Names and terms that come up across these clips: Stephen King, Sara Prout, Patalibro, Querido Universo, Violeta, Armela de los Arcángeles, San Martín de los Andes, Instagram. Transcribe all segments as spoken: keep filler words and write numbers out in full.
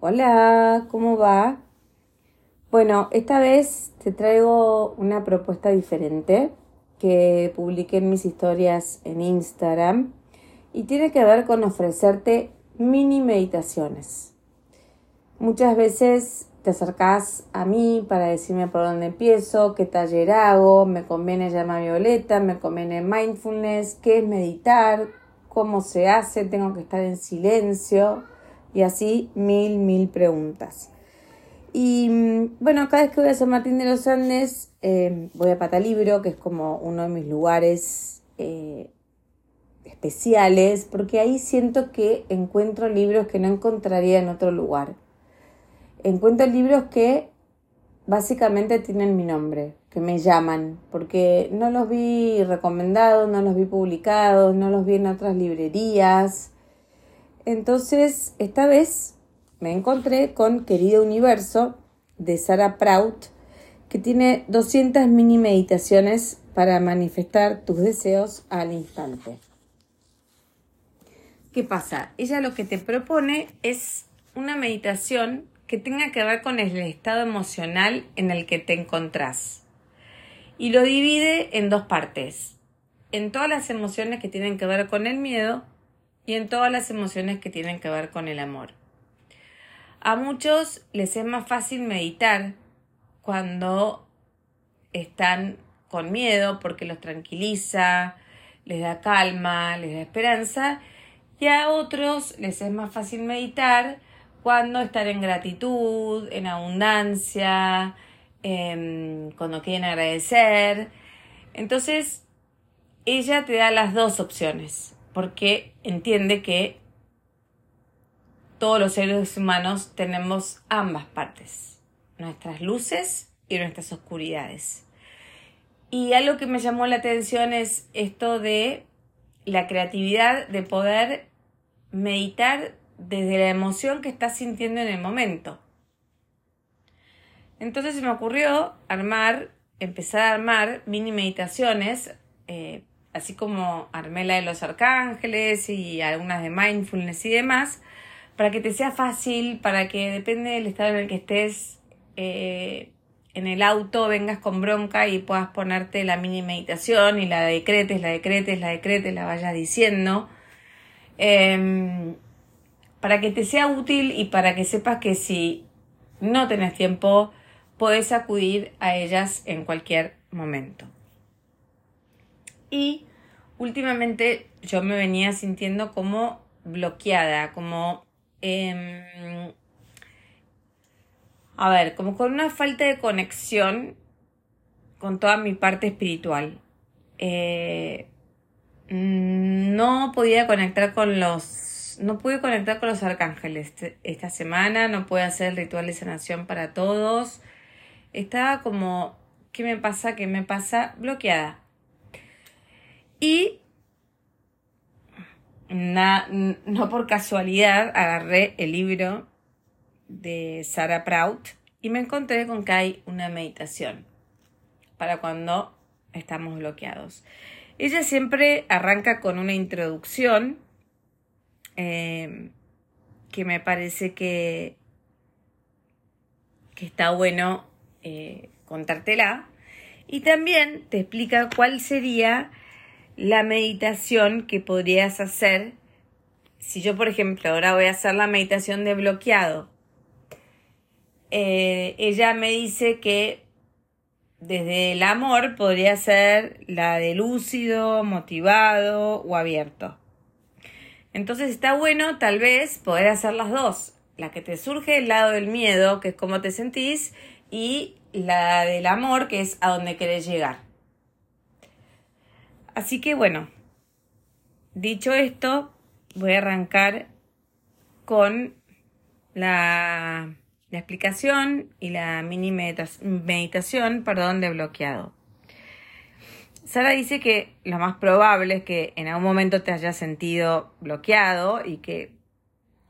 Hola, ¿cómo va? Bueno, esta vez te traigo una propuesta diferente que publiqué en mis historias en Instagram y tiene que ver con ofrecerte mini meditaciones. Muchas veces te acercás a mí para decirme por dónde empiezo, qué taller hago, me conviene llamar a Violeta, me conviene mindfulness, qué es meditar, cómo se hace, tengo que estar en silencio. Y así mil, mil preguntas. Y bueno, cada vez que voy a San Martín de los Andes, eh, voy a Patalibro, que es como uno de mis lugares eh, especiales, porque ahí siento que encuentro libros que no encontraría en otro lugar. Encuentro libros que básicamente tienen mi nombre, que me llaman, porque no los vi recomendados, no los vi publicados, no los vi en otras librerías. Entonces, esta vez me encontré con Querido Universo de Sara Prout, que tiene doscientas mini meditaciones para manifestar tus deseos al instante. ¿Qué pasa? Ella lo que te propone es una meditación que tenga que ver con el estado emocional en el que te encontrás. Y lo divide en dos partes. En todas las emociones que tienen que ver con el miedo y en todas las emociones que tienen que ver con el amor. A muchos les es más fácil meditar cuando están con miedo porque los tranquiliza, les da calma, les da esperanza, y a otros les es más fácil meditar cuando están en gratitud, en abundancia, eh, cuando quieren agradecer. Entonces, ella te da las dos opciones, porque entiende que todos los seres humanos tenemos ambas partes, nuestras luces y nuestras oscuridades. Y algo que me llamó la atención es esto de la creatividad de poder meditar desde la emoción que estás sintiendo en el momento. Entonces se me ocurrió armar, empezar a armar mini meditaciones, eh, así como Armela de los Arcángeles y algunas de mindfulness y demás, para que te sea fácil, para que depende del estado en el que estés, eh, en el auto vengas con bronca y puedas ponerte la mini meditación y la decretes, la decretes, la decretes, la vayas diciendo, eh, para que te sea útil y para que sepas que si no tenés tiempo, podés acudir a ellas en cualquier momento. Y últimamente yo me venía sintiendo como bloqueada, como, eh, a ver, como con una falta de conexión con toda mi parte espiritual. Eh, no podía conectar con los, no pude conectar con los arcángeles esta semana, no pude hacer el ritual de sanación para todos. Estaba como, ¿qué me pasa? ¿Qué me pasa? Bloqueada. Y na, no por casualidad agarré el libro de Sara Prout y me encontré con que hay una meditación para cuando estamos bloqueados. Ella siempre arranca con una introducción eh, que me parece que, que está bueno eh, contártela. Y también te explica cuál sería la meditación que podrías hacer. Si yo, por ejemplo, ahora voy a hacer la meditación de bloqueado, eh, ella me dice que desde el amor podría ser la de lúcido, motivado o abierto. Entonces está bueno tal vez poder hacer las dos, la que te surge del lado del miedo, que es cómo te sentís, y la del amor, que es a dónde querés llegar. Así que bueno, dicho esto, voy a arrancar con la, la explicación y la mini meditación, meditación perdón, de bloqueado. Sara dice que lo más probable es que en algún momento te hayas sentido bloqueado y que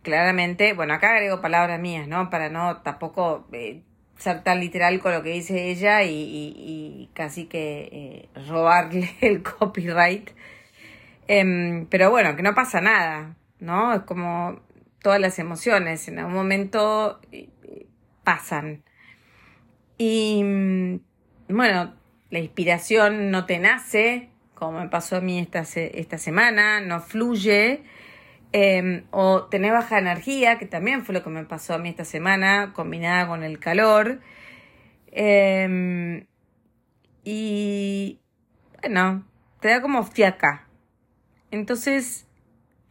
claramente, bueno, acá agrego palabras mías, ¿no? Para no tampoco eh, ser tan literal con lo que dice ella y, y, y casi que eh, robarle el copyright. Eh, pero bueno, que no pasa nada, ¿no? Es como todas las emociones, en algún momento pasan. Y bueno, la inspiración no te nace, como me pasó a mí esta, esta semana, no fluye, eh, o tenés baja energía, que también fue lo que me pasó a mí esta semana, combinada con el calor. Eh, y bueno, te da como fiaca. Entonces,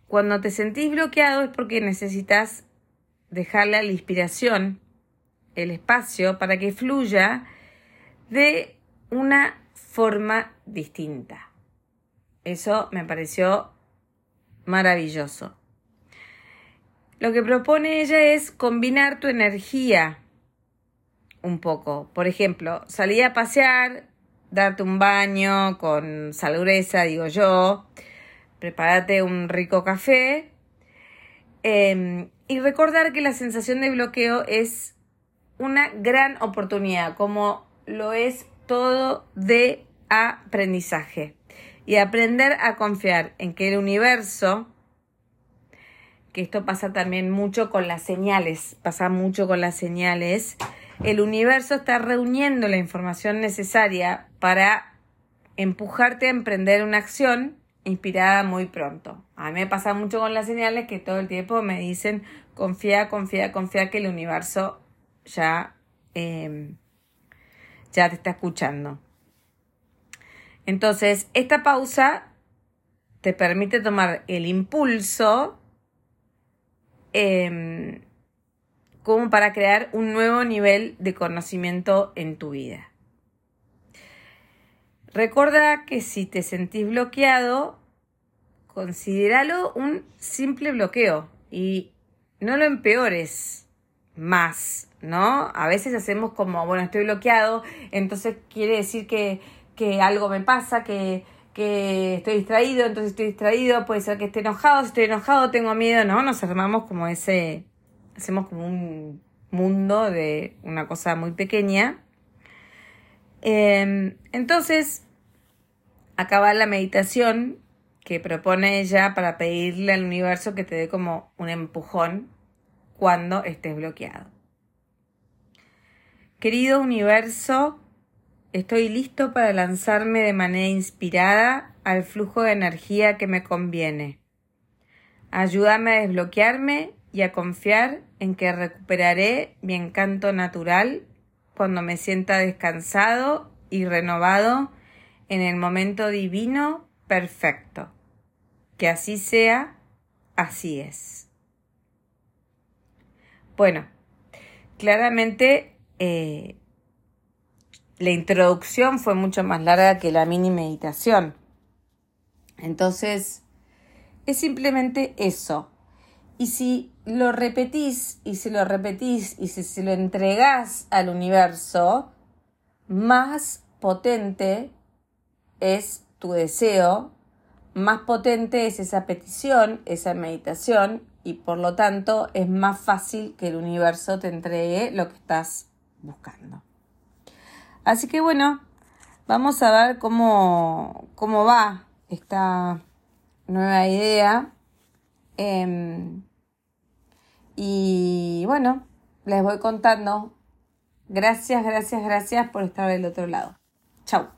cuando te sentís bloqueado es porque necesitas dejarle a la inspiración el espacio para que fluya de una forma distinta. Eso me pareció maravilloso. Lo que propone ella es combinar tu energía un poco. Por ejemplo, salir a pasear, darte un baño con sal gruesa, digo yo, prepárate un rico café, eh, y recordar que la sensación de bloqueo es una gran oportunidad, como lo es todo de aprendizaje. Y aprender a confiar en que el universo, que esto pasa también mucho con las señales, pasa mucho con las señales, el universo está reuniendo la información necesaria para empujarte a emprender una acción inspirada muy pronto. A mí me pasa mucho con las señales que todo el tiempo me dicen confía, confía, confía que el universo ya, eh, ya te está escuchando. Entonces, esta pausa te permite tomar el impulso eh, como para crear un nuevo nivel de conocimiento en tu vida. Recuerda que si te sentís bloqueado, considéralo un simple bloqueo y no lo empeores más, ¿no? A veces hacemos como, bueno, estoy bloqueado, entonces quiere decir que, que algo me pasa, que, que estoy distraído, entonces estoy distraído, puede ser que esté enojado, si estoy enojado tengo miedo, ¿no? Nos armamos como ese, hacemos como un mundo de una cosa muy pequeña. Eh, entonces, acaba la meditación que propone ella para pedirle al universo que te dé como un empujón cuando estés bloqueado. Querido universo, estoy listo para lanzarme de manera inspirada al flujo de energía que me conviene. Ayúdame a desbloquearme y a confiar en que recuperaré mi encanto natural cuando me sienta descansado y renovado en el momento divino perfecto. Que así sea, así es. Bueno, claramente eh, la introducción fue mucho más larga que la mini meditación. Entonces, es simplemente eso. Y si lo repetís, y si lo repetís, y si se lo entregás al universo, más potente es tu deseo, más potente es esa petición, esa meditación, y por lo tanto es más fácil que el universo te entregue lo que estás buscando. Así que bueno, vamos a ver cómo, cómo va esta nueva idea. Eh, Y bueno, les voy contando. Gracias, gracias, gracias por estar del otro lado. Chau.